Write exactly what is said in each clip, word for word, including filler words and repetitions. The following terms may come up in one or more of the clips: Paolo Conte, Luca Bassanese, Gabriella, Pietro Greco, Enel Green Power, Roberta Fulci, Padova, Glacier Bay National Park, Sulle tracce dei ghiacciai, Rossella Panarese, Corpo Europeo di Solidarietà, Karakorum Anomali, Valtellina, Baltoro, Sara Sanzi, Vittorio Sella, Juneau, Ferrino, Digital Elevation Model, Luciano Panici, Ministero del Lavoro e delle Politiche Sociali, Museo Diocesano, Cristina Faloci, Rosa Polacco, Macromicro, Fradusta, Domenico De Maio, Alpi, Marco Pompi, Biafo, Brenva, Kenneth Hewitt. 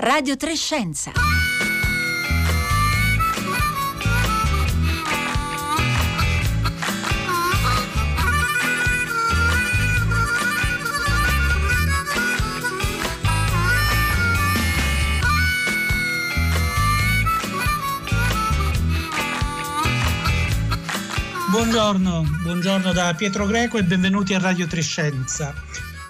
Radio tre Scienza. Buongiorno, buongiorno da Pietro Greco e benvenuti a Radio tre Scienza.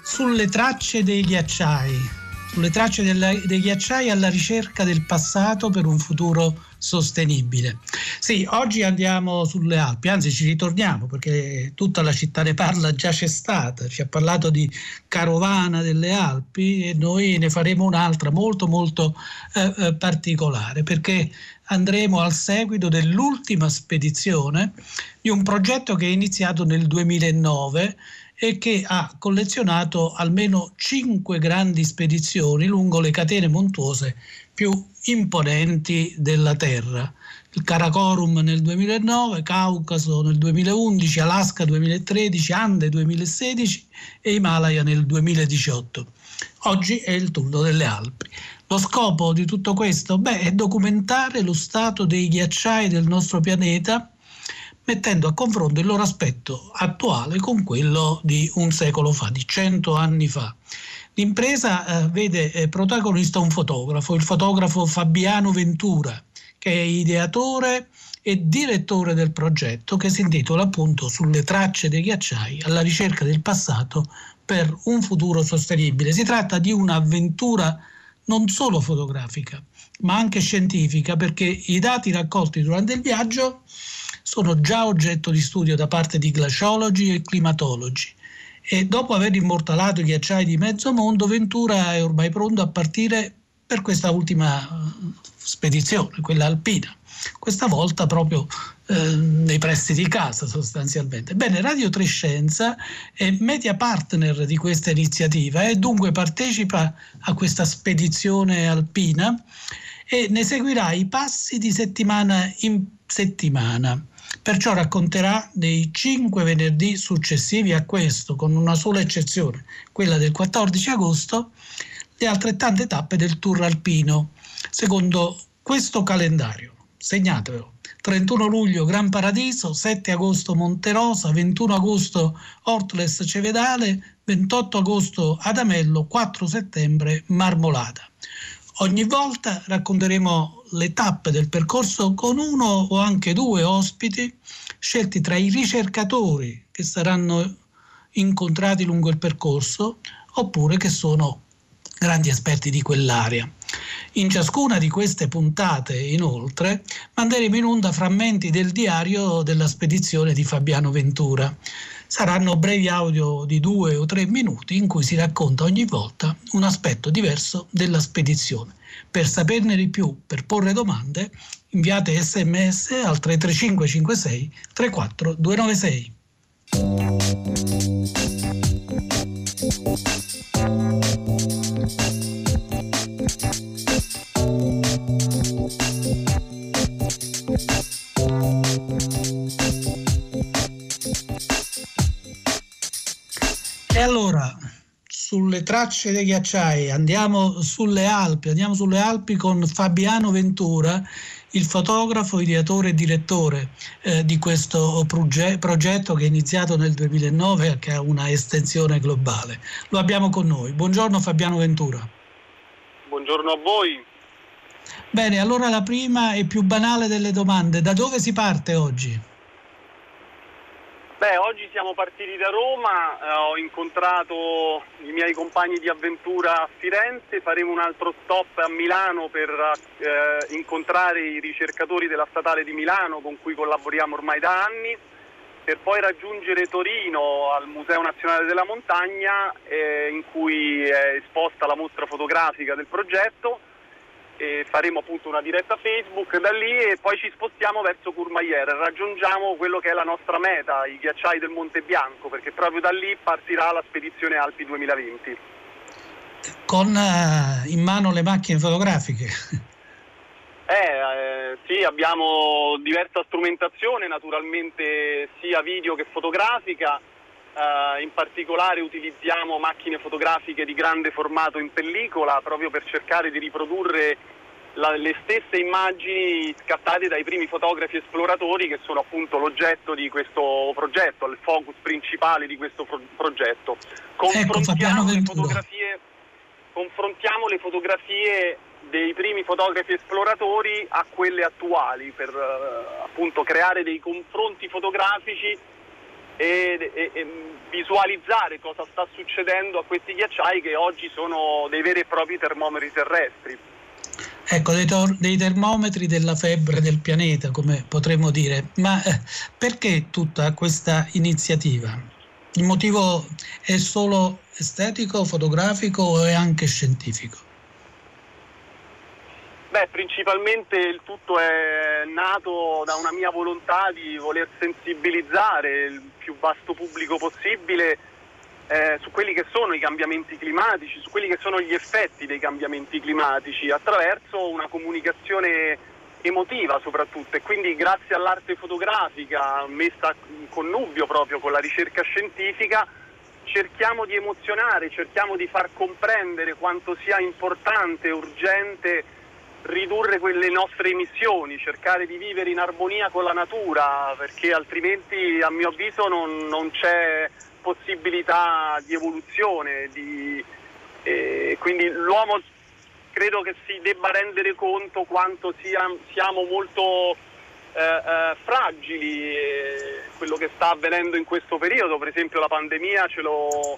Sulle tracce dei ghiacciai, sulle tracce del, dei ghiacciai alla ricerca del passato per un futuro sostenibile. Sì, oggi andiamo sulle Alpi, anzi ci ritorniamo perché tutta la città ne parla, già c'è stata, ci ha parlato di Carovana delle Alpi e noi ne faremo un'altra molto molto eh, particolare perché andremo al seguito dell'ultima spedizione di un progetto che è iniziato nel duemilanove e che ha collezionato almeno cinque grandi spedizioni lungo le catene montuose più imponenti della Terra. Il Karakorum nel duemilanove, Caucaso nel duemilaundici, Alaska duemilatredici, Ande duemilasedici e Himalaya nel duemiladiciotto. Oggi è il turno delle Alpi. Lo scopo di tutto questo, beh, è documentare lo stato dei ghiacciai del nostro pianeta mettendo a confronto il loro aspetto attuale con quello di un secolo fa, di cento anni fa. L'impresa eh, vede eh, protagonista un fotografo, il fotografo Fabiano Ventura, che è ideatore e direttore del progetto che si intitola appunto Sulle tracce dei ghiacciai alla ricerca del passato per un futuro sostenibile. Si tratta di un'avventura non solo fotografica, ma anche scientifica, perché i dati raccolti durante il viaggio sono già oggetto di studio da parte di glaciologi e climatologi. E dopo aver immortalato i ghiacciai di mezzo mondo, Ventura è ormai pronto a partire per questa ultima spedizione, quella alpina, questa volta proprio eh, nei pressi di casa sostanzialmente. Bene, Radio tre Scienza è media partner di questa iniziativa e dunque partecipa a questa spedizione alpina e ne seguirà i passi di settimana in settimana. Perciò racconterà dei cinque venerdì successivi a questo, con una sola eccezione, quella del quattordici agosto, le altrettante tappe del tour alpino, secondo questo calendario. Segnatevelo: trentuno luglio Gran Paradiso, sette agosto Monterosa, ventuno agosto Ortles Cevedale, ventotto agosto Adamello, quattro settembre Marmolada. Ogni volta racconteremo le tappe del percorso con uno o anche due ospiti scelti tra i ricercatori che saranno incontrati lungo il percorso oppure che sono grandi esperti di quell'area. In ciascuna di queste puntate, inoltre, manderemo in onda frammenti del diario della spedizione di Fabiano Ventura. Saranno brevi audio di due o tre minuti in cui si racconta ogni volta un aspetto diverso della spedizione. Per saperne di più, per porre domande, inviate sms al tre tre cinque cinque sei tre quattro due nove sei. E allora, sulle tracce dei ghiacciai, andiamo sulle Alpi, andiamo sulle Alpi con Fabiano Ventura, il fotografo, ideatore e direttore eh, di questo proge- progetto che è iniziato nel duemilanove e che ha una estensione globale. Lo abbiamo con noi. Buongiorno Fabiano Ventura. Buongiorno a voi. Bene, allora la prima e più banale delle domande: da dove si parte oggi? Beh, oggi siamo partiti da Roma, eh, ho incontrato i miei compagni di avventura a Firenze, faremo un altro stop a Milano per eh, incontrare i ricercatori della Statale di Milano con cui collaboriamo ormai da anni, per poi raggiungere Torino al Museo Nazionale della Montagna eh, in cui è esposta la mostra fotografica del progetto. E faremo appunto una diretta Facebook da lì e poi ci spostiamo verso Courmayeur e raggiungiamo quello che è la nostra meta, i ghiacciai del Monte Bianco, perché proprio da lì partirà la spedizione Alpi duemilaventi. Con uh, in mano le macchine fotografiche? Eh, eh sì, abbiamo diversa strumentazione naturalmente, sia video che fotografica. eh, in particolare utilizziamo macchine fotografiche di grande formato in pellicola proprio per cercare di riprodurre la, le stesse immagini scattate dai primi fotografi esploratori, che sono appunto l'oggetto di questo progetto, il focus principale di questo pro- progetto. Confrontiamo, ecco, le fotografie, confrontiamo le fotografie dei primi fotografi esploratori a quelle attuali per eh, appunto creare dei confronti fotografici e, e, e visualizzare cosa sta succedendo a questi ghiacciai che oggi sono dei veri e propri termometri terrestri. Ecco, dei, tor- dei termometri della febbre del pianeta, come potremmo dire. Ma eh, perché tutta questa iniziativa? Il motivo è solo estetico, fotografico o è anche scientifico? Beh, principalmente il tutto è nato da una mia volontà di voler sensibilizzare il più vasto pubblico possibile Eh, su quelli che sono i cambiamenti climatici, su quelli che sono gli effetti dei cambiamenti climatici attraverso una comunicazione emotiva soprattutto, e quindi grazie all'arte fotografica messa in connubio proprio con la ricerca scientifica cerchiamo di emozionare, cerchiamo di far comprendere quanto sia importante e urgente ridurre quelle nostre emissioni, cercare di vivere in armonia con la natura, perché altrimenti a mio avviso non, non c'è possibilità di evoluzione, di, eh, quindi l'uomo credo che si debba rendere conto quanto sia, siamo molto eh, eh, fragili. Eh, quello che sta avvenendo in questo periodo, per esempio la pandemia, ce lo,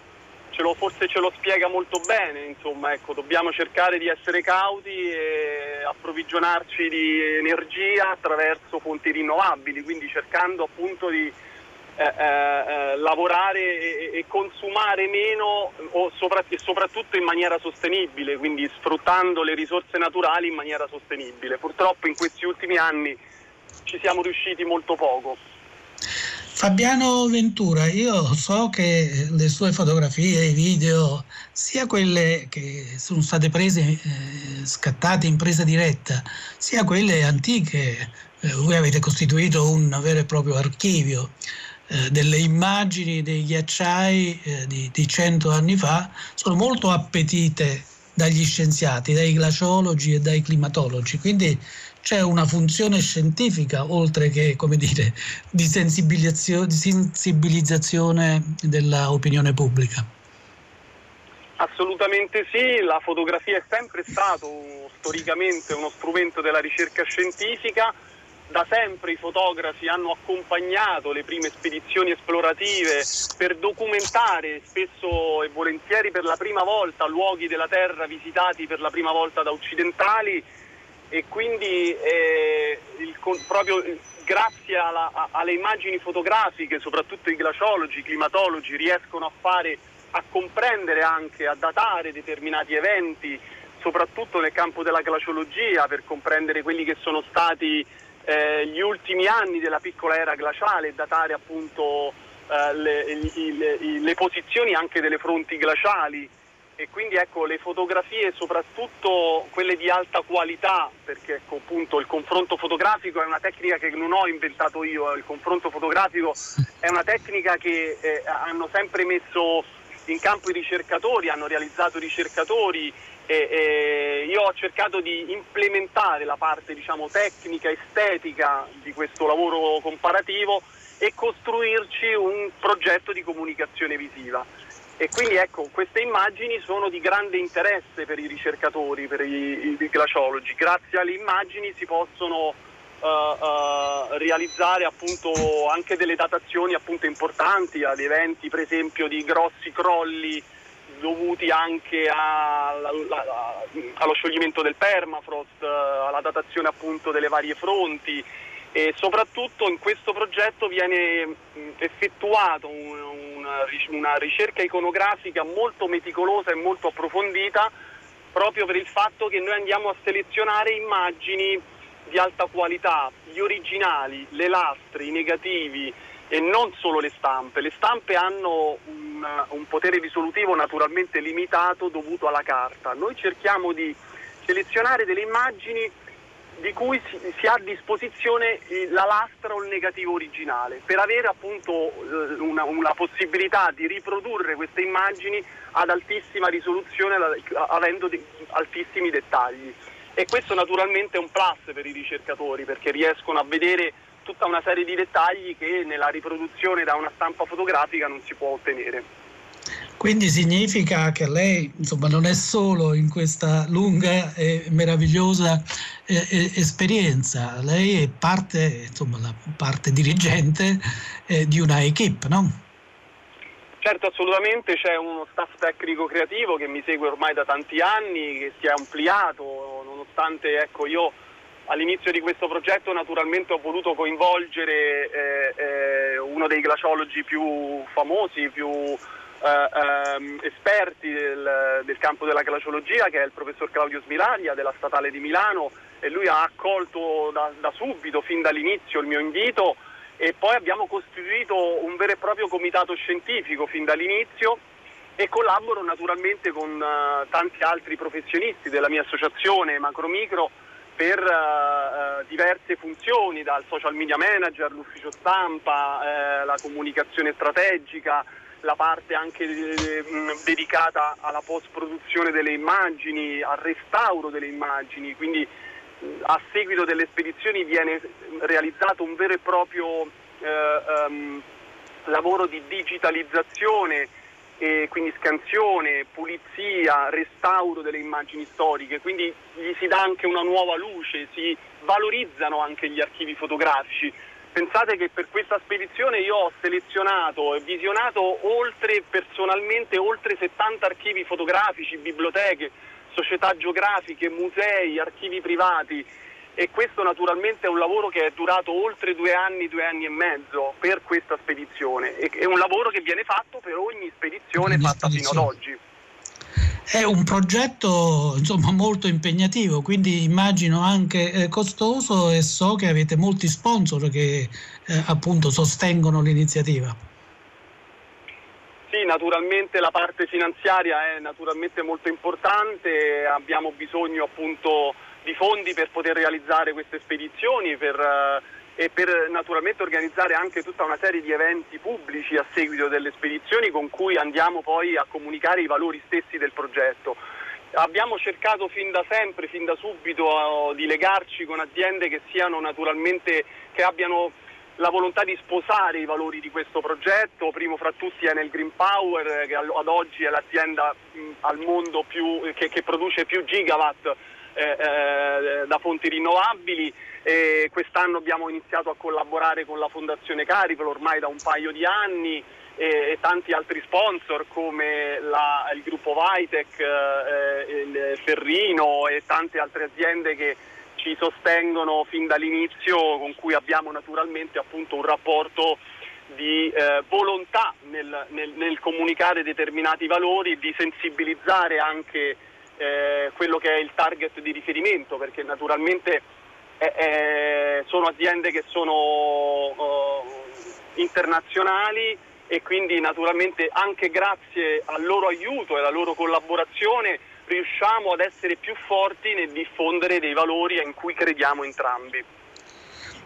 ce lo forse ce lo spiega molto bene, insomma, ecco, dobbiamo cercare di essere cauti e approvvigionarci di energia attraverso fonti rinnovabili, quindi cercando appunto di Eh, eh, lavorare e, e consumare meno o sopra, e soprattutto in maniera sostenibile, quindi sfruttando le risorse naturali in maniera sostenibile. Purtroppo in questi ultimi anni ci siamo riusciti molto poco. Fabiano Ventura, io so che le sue fotografie, i video, sia quelle che sono state prese, eh, scattate in presa diretta, sia quelle antiche, eh, voi avete costituito un vero e proprio archivio delle immagini dei ghiacciai eh, di, di cento anni fa, sono molto appetite dagli scienziati, dai glaciologi e dai climatologi, quindi c'è una funzione scientifica oltre che, come dire, di sensibilizzazione, di sensibilizzazione dell'opinione pubblica. Assolutamente sì, la fotografia è sempre stato storicamente uno strumento della ricerca scientifica. Da sempre i fotografi hanno accompagnato le prime spedizioni esplorative per documentare, spesso e volentieri per la prima volta, luoghi della Terra visitati per la prima volta da occidentali, e quindi eh, il, proprio grazie alla, a, alle immagini fotografiche soprattutto i glaciologi, i climatologi riescono a fare, a comprendere anche, a datare determinati eventi, soprattutto nel campo della glaciologia, per comprendere quelli che sono stati Eh, gli ultimi anni della piccola era glaciale, datare appunto eh, le, le, le posizioni anche delle fronti glaciali. E quindi ecco, le fotografie, soprattutto quelle di alta qualità, perché ecco appunto il confronto fotografico è una tecnica che non ho inventato io, il confronto fotografico è una tecnica che eh, hanno sempre messo in campo i ricercatori, hanno realizzato i ricercatori. E, e io ho cercato di implementare la parte, diciamo, tecnica, estetica di questo lavoro comparativo e costruirci un progetto di comunicazione visiva. E quindi ecco, queste immagini sono di grande interesse per i ricercatori, per i, i glaciologi. Grazie alle immagini si possono uh, uh, realizzare appunto anche delle datazioni appunto importanti ad eventi, per esempio, di grossi crolli dovuti anche allo scioglimento del permafrost, alla datazione appunto delle varie fronti. E soprattutto in questo progetto viene effettuato una ricerca iconografica molto meticolosa e molto approfondita, proprio per il fatto che noi andiamo a selezionare immagini di alta qualità, gli originali, le lastre, i negativi, e non solo le stampe. Le stampe hanno un, un potere risolutivo naturalmente limitato dovuto alla carta. Noi cerchiamo di selezionare delle immagini di cui si, si ha a disposizione la lastra o il negativo originale, per avere appunto una, una possibilità di riprodurre queste immagini ad altissima risoluzione, avendo altissimi dettagli. E questo naturalmente è un plus per i ricercatori, perché riescono a vedere tutta una serie di dettagli che nella riproduzione da una stampa fotografica non si può ottenere. Quindi significa che lei, insomma, non è solo in questa lunga e meravigliosa eh, esperienza, lei è parte, insomma, la parte dirigente eh, di una equipe, no? Certo, assolutamente, c'è uno staff tecnico creativo che mi segue ormai da tanti anni, che si è ampliato, nonostante, ecco, io all'inizio di questo progetto naturalmente ho voluto coinvolgere eh, eh, uno dei glaciologi più famosi, più eh, ehm, esperti del, del campo della glaciologia, che è il professor Claudio Smiraglia della Statale di Milano, e lui ha accolto da, da subito, fin dall'inizio, il mio invito, e poi abbiamo costituito un vero e proprio comitato scientifico fin dall'inizio, e collaboro naturalmente con uh, tanti altri professionisti della mia associazione Macromicro per uh, diverse funzioni, dal social media manager, l'ufficio stampa, eh, la comunicazione strategica, la parte anche eh, dedicata alla post-produzione delle immagini, al restauro delle immagini. Quindi a seguito delle spedizioni viene realizzato un vero e proprio eh, um, lavoro di digitalizzazione, e quindi scansione, pulizia, restauro delle immagini storiche, quindi gli si dà anche una nuova luce, si valorizzano anche gli archivi fotografici. Pensate che per questa spedizione io ho selezionato e visionato oltre personalmente oltre settanta archivi fotografici, biblioteche, società geografiche, musei, archivi privati, e questo naturalmente è un lavoro che è durato oltre due anni, due anni e mezzo per questa spedizione, e è un lavoro che viene fatto per ogni spedizione ogni fatta spedizione. Fino ad oggi. È un progetto, insomma, molto impegnativo, quindi immagino anche eh, costoso, e so che avete molti sponsor che eh, appunto sostengono l'iniziativa. Sì, naturalmente la parte finanziaria è naturalmente molto importante, abbiamo bisogno appunto di fondi per poter realizzare queste spedizioni per, eh, e per naturalmente organizzare anche tutta una serie di eventi pubblici a seguito delle spedizioni, con cui andiamo poi a comunicare i valori stessi del progetto. Abbiamo cercato fin da sempre, fin da subito, eh, di legarci con aziende che siano naturalmente, che abbiano la volontà di sposare i valori di questo progetto, primo fra tutti Enel Green Power, che ad oggi è l'azienda al mondo più, che, che produce più gigawatt eh, eh, da fonti rinnovabili, e quest'anno abbiamo iniziato a collaborare con la Fondazione Cariplo ormai da un paio di anni, e, e tanti altri sponsor come la, il gruppo Vitec, eh, il Ferrino e tante altre aziende che ci sostengono fin dall'inizio, con cui abbiamo naturalmente appunto un rapporto di eh, volontà nel, nel, nel comunicare determinati valori, di sensibilizzare anche eh, quello che è il target di riferimento, perché naturalmente eh, eh, sono aziende che sono eh, internazionali, e quindi naturalmente anche grazie al loro aiuto e alla loro collaborazione riusciamo ad essere più forti nel diffondere dei valori in cui crediamo entrambi.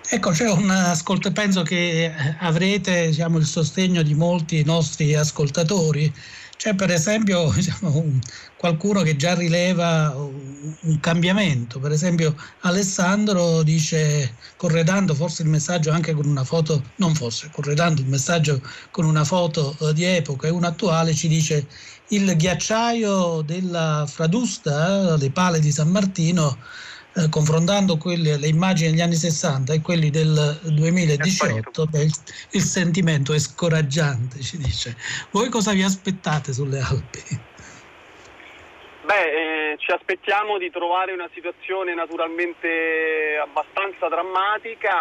Ecco, c'è un ascolto, penso che avrete, diciamo, il sostegno di molti nostri ascoltatori. C'è per esempio, diciamo, un, qualcuno che già rileva un cambiamento, per esempio Alessandro dice, corredando forse il messaggio anche con una foto, non forse, corredando il messaggio con una foto di epoca e una attuale, ci dice: il ghiacciaio della Fradusta, le Pale di San Martino, eh, confrontando quelle, le immagini degli anni sessanta e quelli del duemiladiciotto, beh, il, il sentimento è scoraggiante, ci dice. Voi cosa vi aspettate sulle Alpi? Beh, eh, ci aspettiamo di trovare una situazione naturalmente abbastanza drammatica.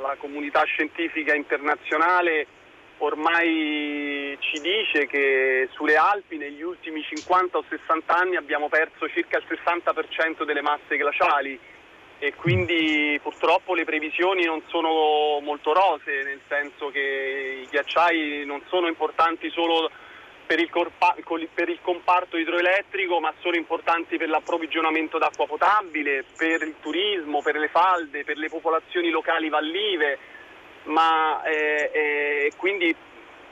La comunità scientifica internazionale ormai ci dice che sulle Alpi negli ultimi cinquanta o sessanta anni abbiamo perso circa il sessanta per cento delle masse glaciali, e quindi purtroppo le previsioni non sono molto rosee, nel senso che i ghiacciai non sono importanti solo per il, corpa- per il comparto idroelettrico, ma sono importanti per l'approvvigionamento d'acqua potabile, per il turismo, per le falde, per le popolazioni locali vallive, ma eh, eh, quindi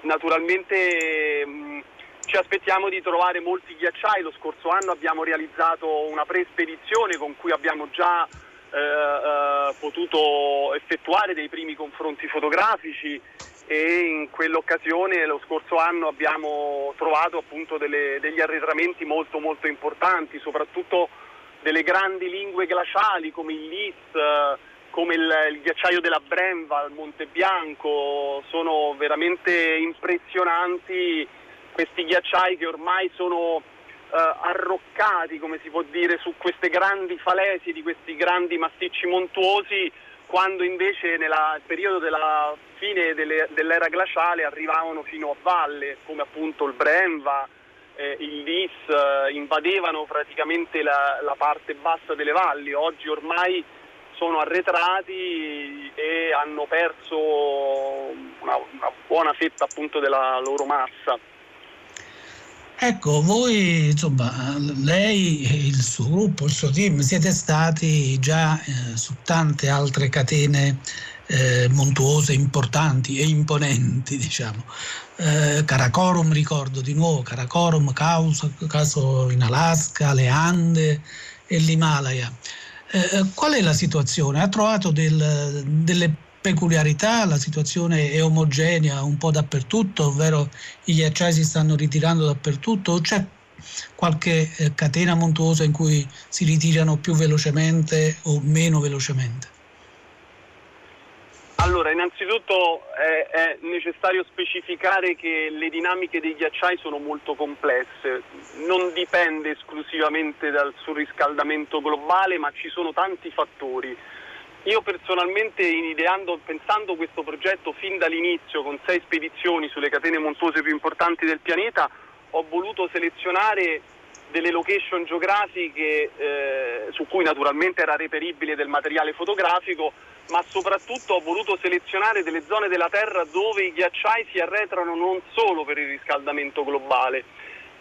naturalmente mh, ci aspettiamo di trovare molti ghiacciai. Lo scorso anno abbiamo realizzato una pre-spedizione con cui abbiamo già eh, eh, potuto effettuare dei primi confronti fotografici, e in quell'occasione lo scorso anno abbiamo trovato appunto delle, degli arretramenti molto molto importanti, soprattutto delle grandi lingue glaciali come il Lis, eh, come il, il ghiacciaio della Brenva al Monte Bianco. Sono veramente impressionanti questi ghiacciai che ormai sono eh, arroccati, come si può dire, su queste grandi falesi di questi grandi massicci montuosi, quando invece nel periodo della fine delle, dell'era glaciale arrivavano fino a valle, come appunto il Brenva, eh, il Lis, eh, invadevano praticamente la, la parte bassa delle valli. Oggi ormai sono arretrati e hanno perso una, una buona fetta appunto della loro massa. Ecco, voi, insomma, lei e il suo gruppo, il suo team, siete stati già eh, su tante altre catene eh, montuose importanti e imponenti, diciamo. Eh, Karakorum, ricordo di nuovo, Karakorum, Caucaso in Alaska, le Ande e l'Himalaya. Eh, qual è la situazione? Ha trovato del, delle peculiarità? La situazione è omogenea un po' dappertutto, ovvero i ghiacciai si stanno ritirando dappertutto, o c'è qualche eh, catena montuosa in cui si ritirano più velocemente o meno velocemente? Allora, innanzitutto è, è necessario specificare che le dinamiche dei ghiacciai sono molto complesse, non dipende esclusivamente dal surriscaldamento globale, ma ci sono tanti fattori. Io personalmente, ideando, pensando questo progetto fin dall'inizio, con sei spedizioni sulle catene montuose più importanti del pianeta, ho voluto selezionare delle location geografiche eh, su cui naturalmente era reperibile del materiale fotografico, ma soprattutto ho voluto selezionare delle zone della Terra dove i ghiacciai si arretrano non solo per il riscaldamento globale.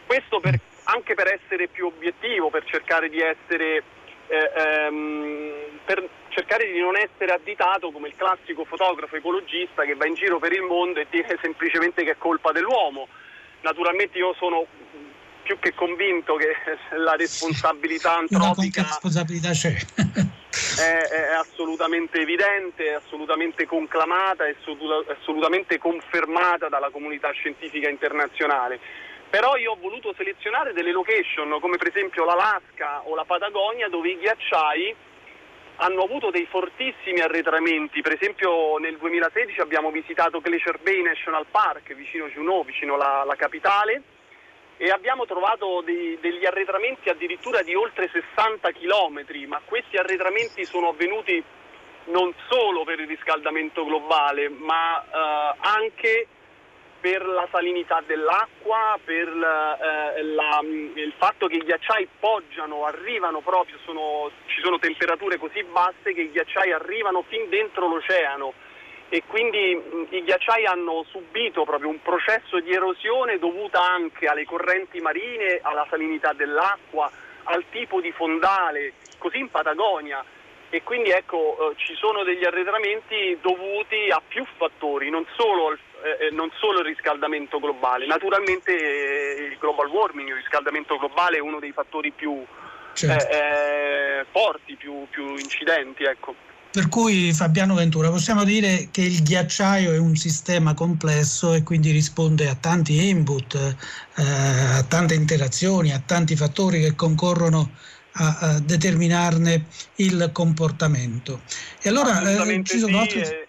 Questo per, anche per essere più obiettivo, per cercare di essere eh, ehm, per cercare di non essere additato come il classico fotografo ecologista che va in giro per il mondo e dice semplicemente che è colpa dell'uomo. Naturalmente io sono più che convinto che la responsabilità antropica, la responsabilità c'è. è, è assolutamente evidente, è assolutamente conclamata, è assolutamente confermata dalla comunità scientifica internazionale. Però io ho voluto selezionare delle location come per esempio l'Alaska o la Patagonia, dove i ghiacciai hanno avuto dei fortissimi arretramenti. Per esempio nel duemilasedici abbiamo visitato Glacier Bay National Park vicino Juneau, vicino la, la capitale, e abbiamo trovato dei, degli arretramenti addirittura di oltre sessanta chilometri, ma questi arretramenti sono avvenuti non solo per il riscaldamento globale, ma eh, anche per la salinità dell'acqua, per eh, la, il fatto che i ghiacciai poggiano, arrivano proprio, sono, ci sono temperature così basse che i ghiacciai arrivano fin dentro l'oceano, e quindi mh, i ghiacciai hanno subito proprio un processo di erosione dovuta anche alle correnti marine, alla salinità dell'acqua, al tipo di fondale, così in Patagonia. E quindi ecco, eh, ci sono degli arretramenti dovuti a più fattori, non solo, eh, non solo il riscaldamento globale. Naturalmente eh, il global warming, il riscaldamento globale è uno dei fattori più certo. eh, forti, più, più incidenti, ecco. Per cui, Fabiano Ventura, possiamo dire che il ghiacciaio è un sistema complesso e quindi risponde a tanti input, eh, a tante interazioni, a tanti fattori che concorrono a determinarne il comportamento. E allora eh, ci sono sì, altri...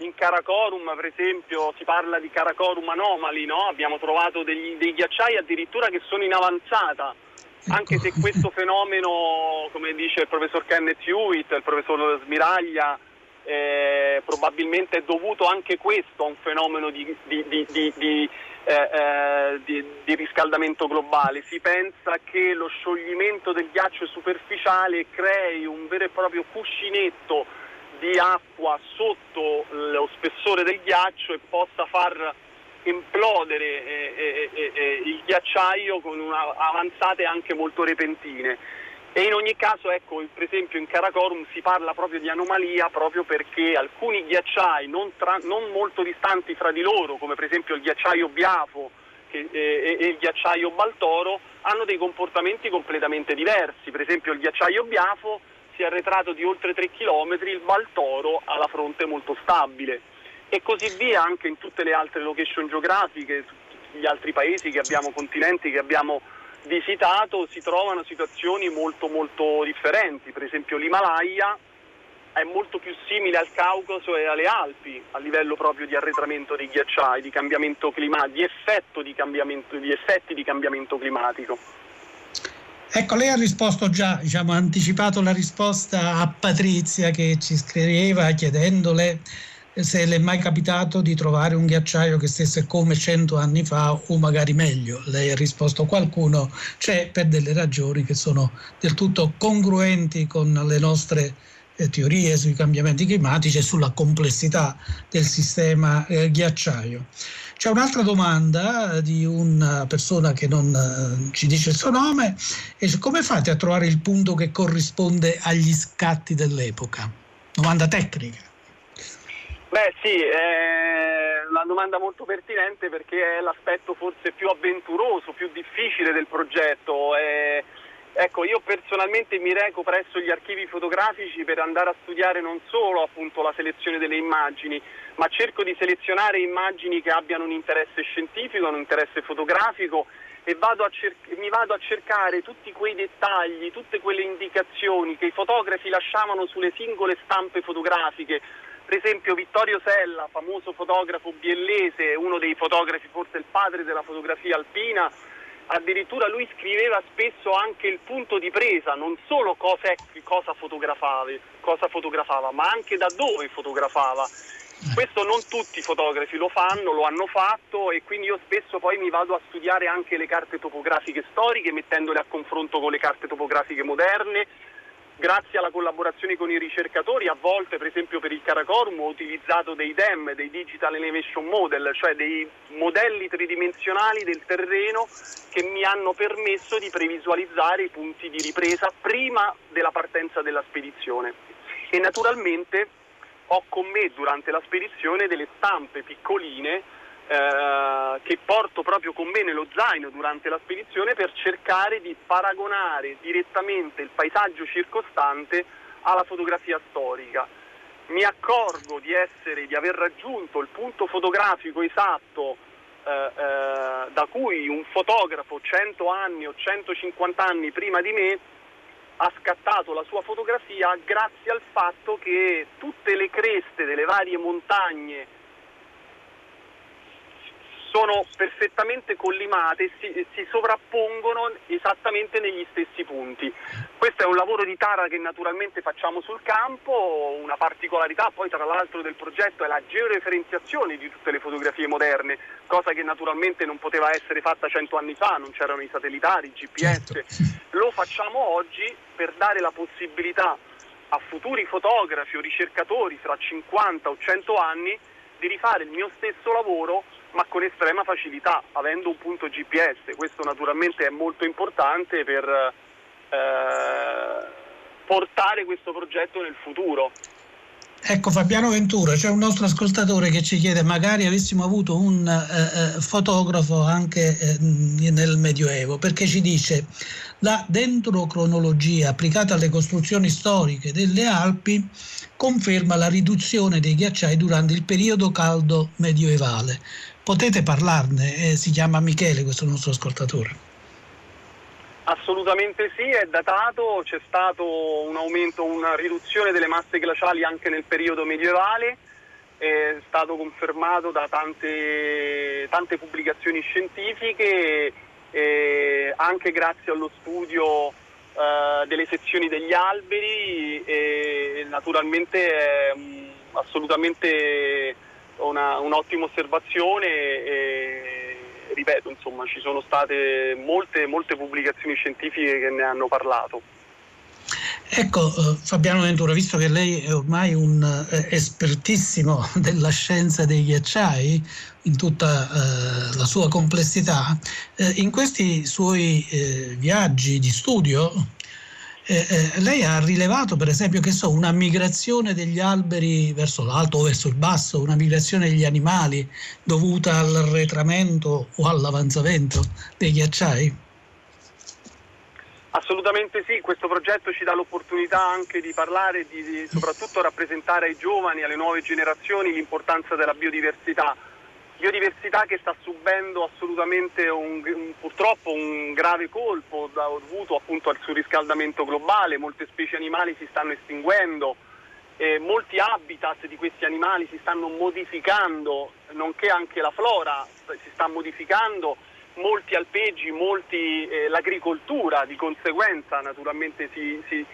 in Karakorum per esempio si parla di Karakorum Anomali, no? Abbiamo trovato degli, dei ghiacciai addirittura che sono in avanzata, ecco. Anche se questo fenomeno, come dice il professor Kenneth Hewitt, il professor Smiraglia, eh, probabilmente è dovuto anche questo a un fenomeno di, di, di, di, di Eh, eh, di, di riscaldamento globale. Si pensa che lo scioglimento del ghiaccio superficiale crei un vero e proprio cuscinetto di acqua sotto lo spessore del ghiaccio e possa far implodere eh, eh, eh, eh, il ghiacciaio con una avanzate anche molto repentine. E in ogni caso, ecco, per esempio in Karakorum si parla proprio di anomalia proprio perché alcuni ghiacciai non, tra, non molto distanti fra di loro, come per esempio il ghiacciaio Biafo che, eh, e il ghiacciaio Baltoro, hanno dei comportamenti completamente diversi. Per esempio il ghiacciaio Biafo si è arretrato di oltre tre chilometri, il Baltoro ha la fronte molto stabile. E così via anche in tutte le altre location geografiche, tutti gli altri paesi che abbiamo, continenti che abbiamo visitato, si trovano situazioni molto molto differenti. Per esempio l'Himalaya è molto più simile al Caucaso e alle Alpi a livello proprio di arretramento dei ghiacciai, di cambiamento climatico, di effetto di cambiamento, di effetti di cambiamento climatico. Ecco, lei ha risposto già, diciamo, ha anticipato la risposta a Patrizia che ci scriveva chiedendole se le è mai capitato di trovare un ghiacciaio che stesse come cento anni fa o magari meglio. Lei ha risposto qualcuno c'è per delle ragioni che sono del tutto congruenti con le nostre eh, teorie sui cambiamenti climatici e sulla complessità del sistema eh, ghiacciaio. C'è un'altra domanda di una persona che non eh, ci dice il suo nome: e come fate a trovare il punto che corrisponde agli scatti dell'epoca? Domanda tecnica. Beh sì, è una domanda molto pertinente perché è l'aspetto forse più avventuroso, più difficile del progetto. E, ecco, io personalmente mi reco presso gli archivi fotografici per andare a studiare non solo appunto la selezione delle immagini, ma cerco di selezionare immagini che abbiano un interesse scientifico, un interesse fotografico, e vado a cer- mi vado a cercare tutti quei dettagli, tutte quelle indicazioni che i fotografi lasciavano sulle singole stampe fotografiche. Per esempio Vittorio Sella, famoso fotografo biellese, uno dei fotografi, forse il padre della fotografia alpina, addirittura lui scriveva spesso anche il punto di presa, non solo cosa, cosa, fotografava, cosa fotografava, ma anche da dove fotografava. Questo non tutti i fotografi lo fanno, lo hanno fatto, e quindi io spesso poi mi vado a studiare anche le carte topografiche storiche, mettendole a confronto con le carte topografiche moderne. Grazie alla collaborazione con i ricercatori, a volte per esempio per il Karakorum ho utilizzato dei D E M, dei Digital Elevation Model, cioè dei modelli tridimensionali del terreno che mi hanno permesso di previsualizzare i punti di ripresa prima della partenza della spedizione. E naturalmente ho con me durante la spedizione delle stampe piccoline eh, che porto proprio con me nello zaino durante la spedizione per cercare di paragonare direttamente il paesaggio circostante alla fotografia storica. Mi accorgo di essere, di aver raggiunto il punto fotografico esatto eh, eh, da cui un fotografo cento anni o centocinquanta anni prima di me ha scattato la sua fotografia, grazie al fatto che tutte le creste delle varie montagne sono perfettamente collimate e si, si sovrappongono esattamente negli stessi punti. Questo è un lavoro di tara che naturalmente facciamo sul campo. Una particolarità poi tra l'altro del progetto è la georeferenziazione di tutte le fotografie moderne, cosa che naturalmente non poteva essere fatta cento anni fa, non c'erano i satellitari, il G P S. Lo facciamo oggi per dare la possibilità a futuri fotografi o ricercatori fra cinquanta o cento anni di rifare il mio stesso lavoro ma con estrema facilità, avendo un punto G P S. Questo naturalmente è molto importante per eh, portare questo progetto nel futuro. Ecco, Fabiano Ventura, c'è un nostro ascoltatore che ci chiede: magari avessimo avuto un eh, fotografo anche eh, nel Medioevo, perché ci dice la dendrocronologia applicata alle costruzioni storiche delle Alpi conferma la riduzione dei ghiacciai durante il periodo caldo medioevale. Potete parlarne? Eh, si chiama Michele questo nostro ascoltatore. Assolutamente sì, è datato, c'è stato un aumento, una riduzione delle masse glaciali anche nel periodo medievale, è stato confermato da tante, tante pubblicazioni scientifiche, e anche grazie allo studio eh, delle sezioni degli alberi, e naturalmente è mh, assolutamente una, un'ottima osservazione. E, ripeto, insomma, ci sono state molte molte pubblicazioni scientifiche che ne hanno parlato. Ecco, eh, Fabiano Ventura, visto che lei è ormai un eh, espertissimo della scienza dei ghiacciai in tutta eh, la sua complessità, eh, in questi suoi eh, viaggi di studio eh, eh, lei ha rilevato, per esempio, che so, una migrazione degli alberi verso l'alto o verso il basso, una migrazione degli animali dovuta all'arretramento o all'avanzamento dei ghiacciai? Assolutamente sì, questo progetto ci dà l'opportunità anche di parlare e di, di soprattutto rappresentare ai giovani, alle nuove generazioni l'importanza della biodiversità. Biodiversità che sta subendo assolutamente un, un, purtroppo un grave colpo dovuto appunto al surriscaldamento globale, molte specie animali si stanno estinguendo, eh, molti habitat di questi animali si stanno modificando, nonché anche la flora si sta modificando. Molti alpeggi, molti eh, l'agricoltura di conseguenza naturalmente si, si,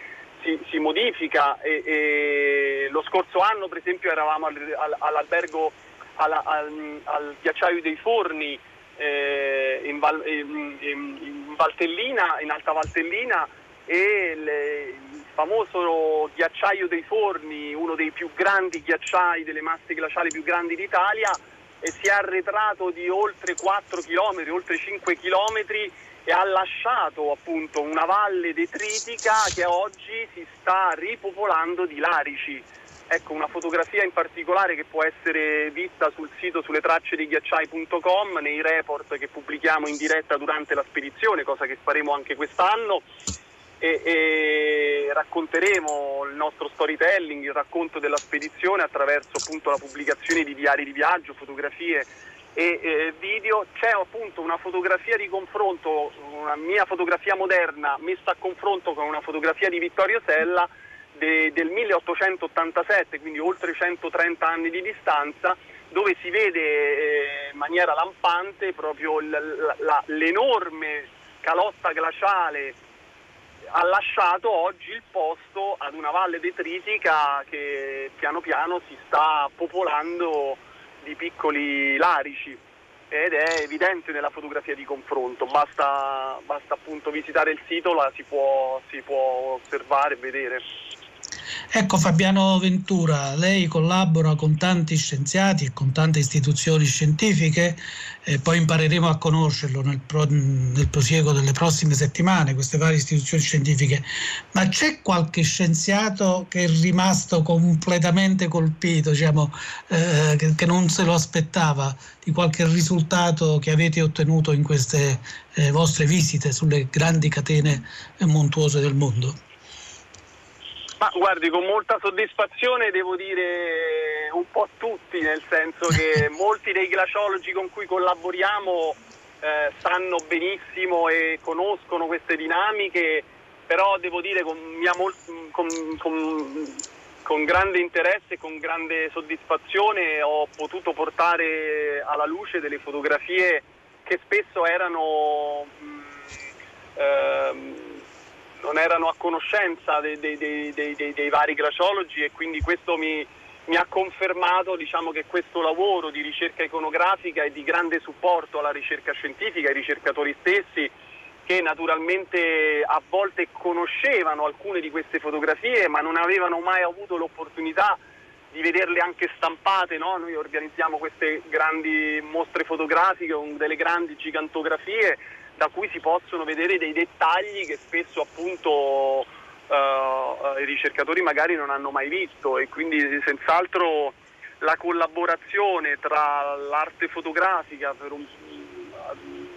si, si modifica e, e lo scorso anno per esempio eravamo al, al, all'albergo alla, al, al ghiacciaio dei Forni eh, in, Val, in, in Valtellina, in Alta Valtellina, e le, il famoso ghiacciaio dei Forni, uno dei più grandi ghiacciai, delle masse glaciali più grandi d'Italia, e si è arretrato di oltre quattro chilometri, oltre cinque chilometri, e ha lasciato appunto una valle detritica che oggi si sta ripopolando di larici. Ecco, una fotografia in particolare che può essere vista sul sito sulle tracce dei ghiacciai punto com, nei report che pubblichiamo in diretta durante la spedizione, cosa che faremo anche quest'anno, e, e racconteremo il nostro storytelling, il racconto della spedizione attraverso appunto la pubblicazione di diari di viaggio, fotografie e eh, video. C'è appunto una fotografia di confronto, una mia fotografia moderna messa a confronto con una fotografia di Vittorio Sella de, del milleottocentottantasette, quindi oltre centotrenta anni di distanza, dove si vede eh, in maniera lampante proprio l, la, la, l'enorme calotta glaciale ha lasciato oggi il posto ad una valle detritica che piano piano si sta popolando di piccoli larici, ed è evidente nella fotografia di confronto, basta, basta appunto visitare il sito, la si può, si può osservare e vedere. Ecco, Fabiano Ventura, lei collabora con tanti scienziati e con tante istituzioni scientifiche, e poi impareremo a conoscerlo nel, pro, nel prosieguo delle prossime settimane, queste varie istituzioni scientifiche, ma c'è qualche scienziato che è rimasto completamente colpito, diciamo, eh, che, che non se lo aspettava, di qualche risultato che avete ottenuto in queste eh, vostre visite sulle grandi catene montuose del mondo? Ma guardi, con molta soddisfazione devo dire un po' tutti, nel senso che molti dei glaciologi con cui collaboriamo eh, sanno benissimo e conoscono queste dinamiche, però devo dire con, mia mol- con, con, con grande interesse e con grande soddisfazione ho potuto portare alla luce delle fotografie che spesso erano... Mh, ehm, non erano a conoscenza dei, dei, dei, dei, dei vari glaciologi, e quindi questo mi, mi ha confermato, diciamo, che questo lavoro di ricerca iconografica è di grande supporto alla ricerca scientifica, ai ricercatori stessi, che naturalmente a volte conoscevano alcune di queste fotografie ma non avevano mai avuto l'opportunità di vederle anche stampate, no? Noi organizziamo queste grandi mostre fotografiche, delle grandi gigantografie, da cui si possono vedere dei dettagli che spesso appunto eh, i ricercatori magari non hanno mai visto, e quindi senz'altro la collaborazione tra l'arte fotografica per un,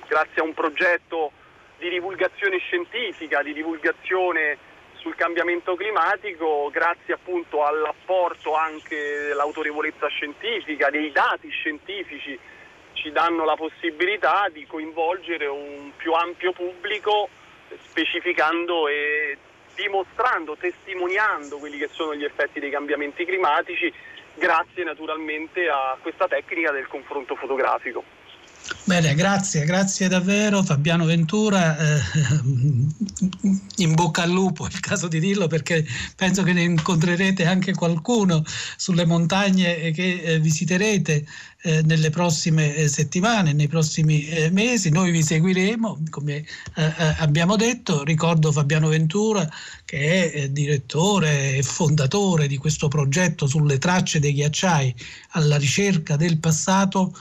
grazie a un progetto di divulgazione scientifica, di divulgazione sul cambiamento climatico, grazie appunto all'apporto anche dell'autorevolezza scientifica, dei dati scientifici, ci danno la possibilità di coinvolgere un più ampio pubblico, specificando e dimostrando, testimoniando quelli che sono gli effetti dei cambiamenti climatici, grazie naturalmente a questa tecnica del confronto fotografico. Bene, grazie, grazie davvero Fabiano Ventura, eh, in bocca al lupo, è il caso di dirlo, perché penso che ne incontrerete anche qualcuno sulle montagne che visiterete eh, nelle prossime settimane, nei prossimi eh, mesi. Noi vi seguiremo, come eh, abbiamo detto. Ricordo Fabiano Ventura, che è eh, direttore e fondatore di questo progetto Sulle tracce dei ghiacciai, alla ricerca del passato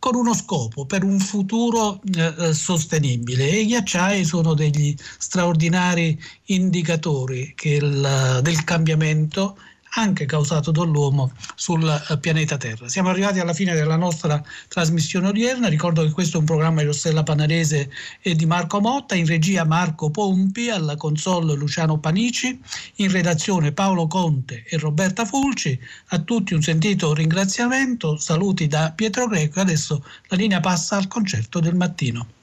con uno scopo, per un futuro eh, sostenibile. E i ghiacciai sono degli straordinari indicatori che il, del cambiamento, anche causato dall'uomo, sul pianeta Terra. Siamo arrivati alla fine della nostra trasmissione odierna. Ricordo che questo è un programma di Rossella Panarese e di Marco Motta, in regia Marco Pompi, alla console Luciano Panici, in redazione Paolo Conte e Roberta Fulci. A tutti un sentito ringraziamento, saluti da Pietro Greco, e adesso la linea passa al concerto del mattino.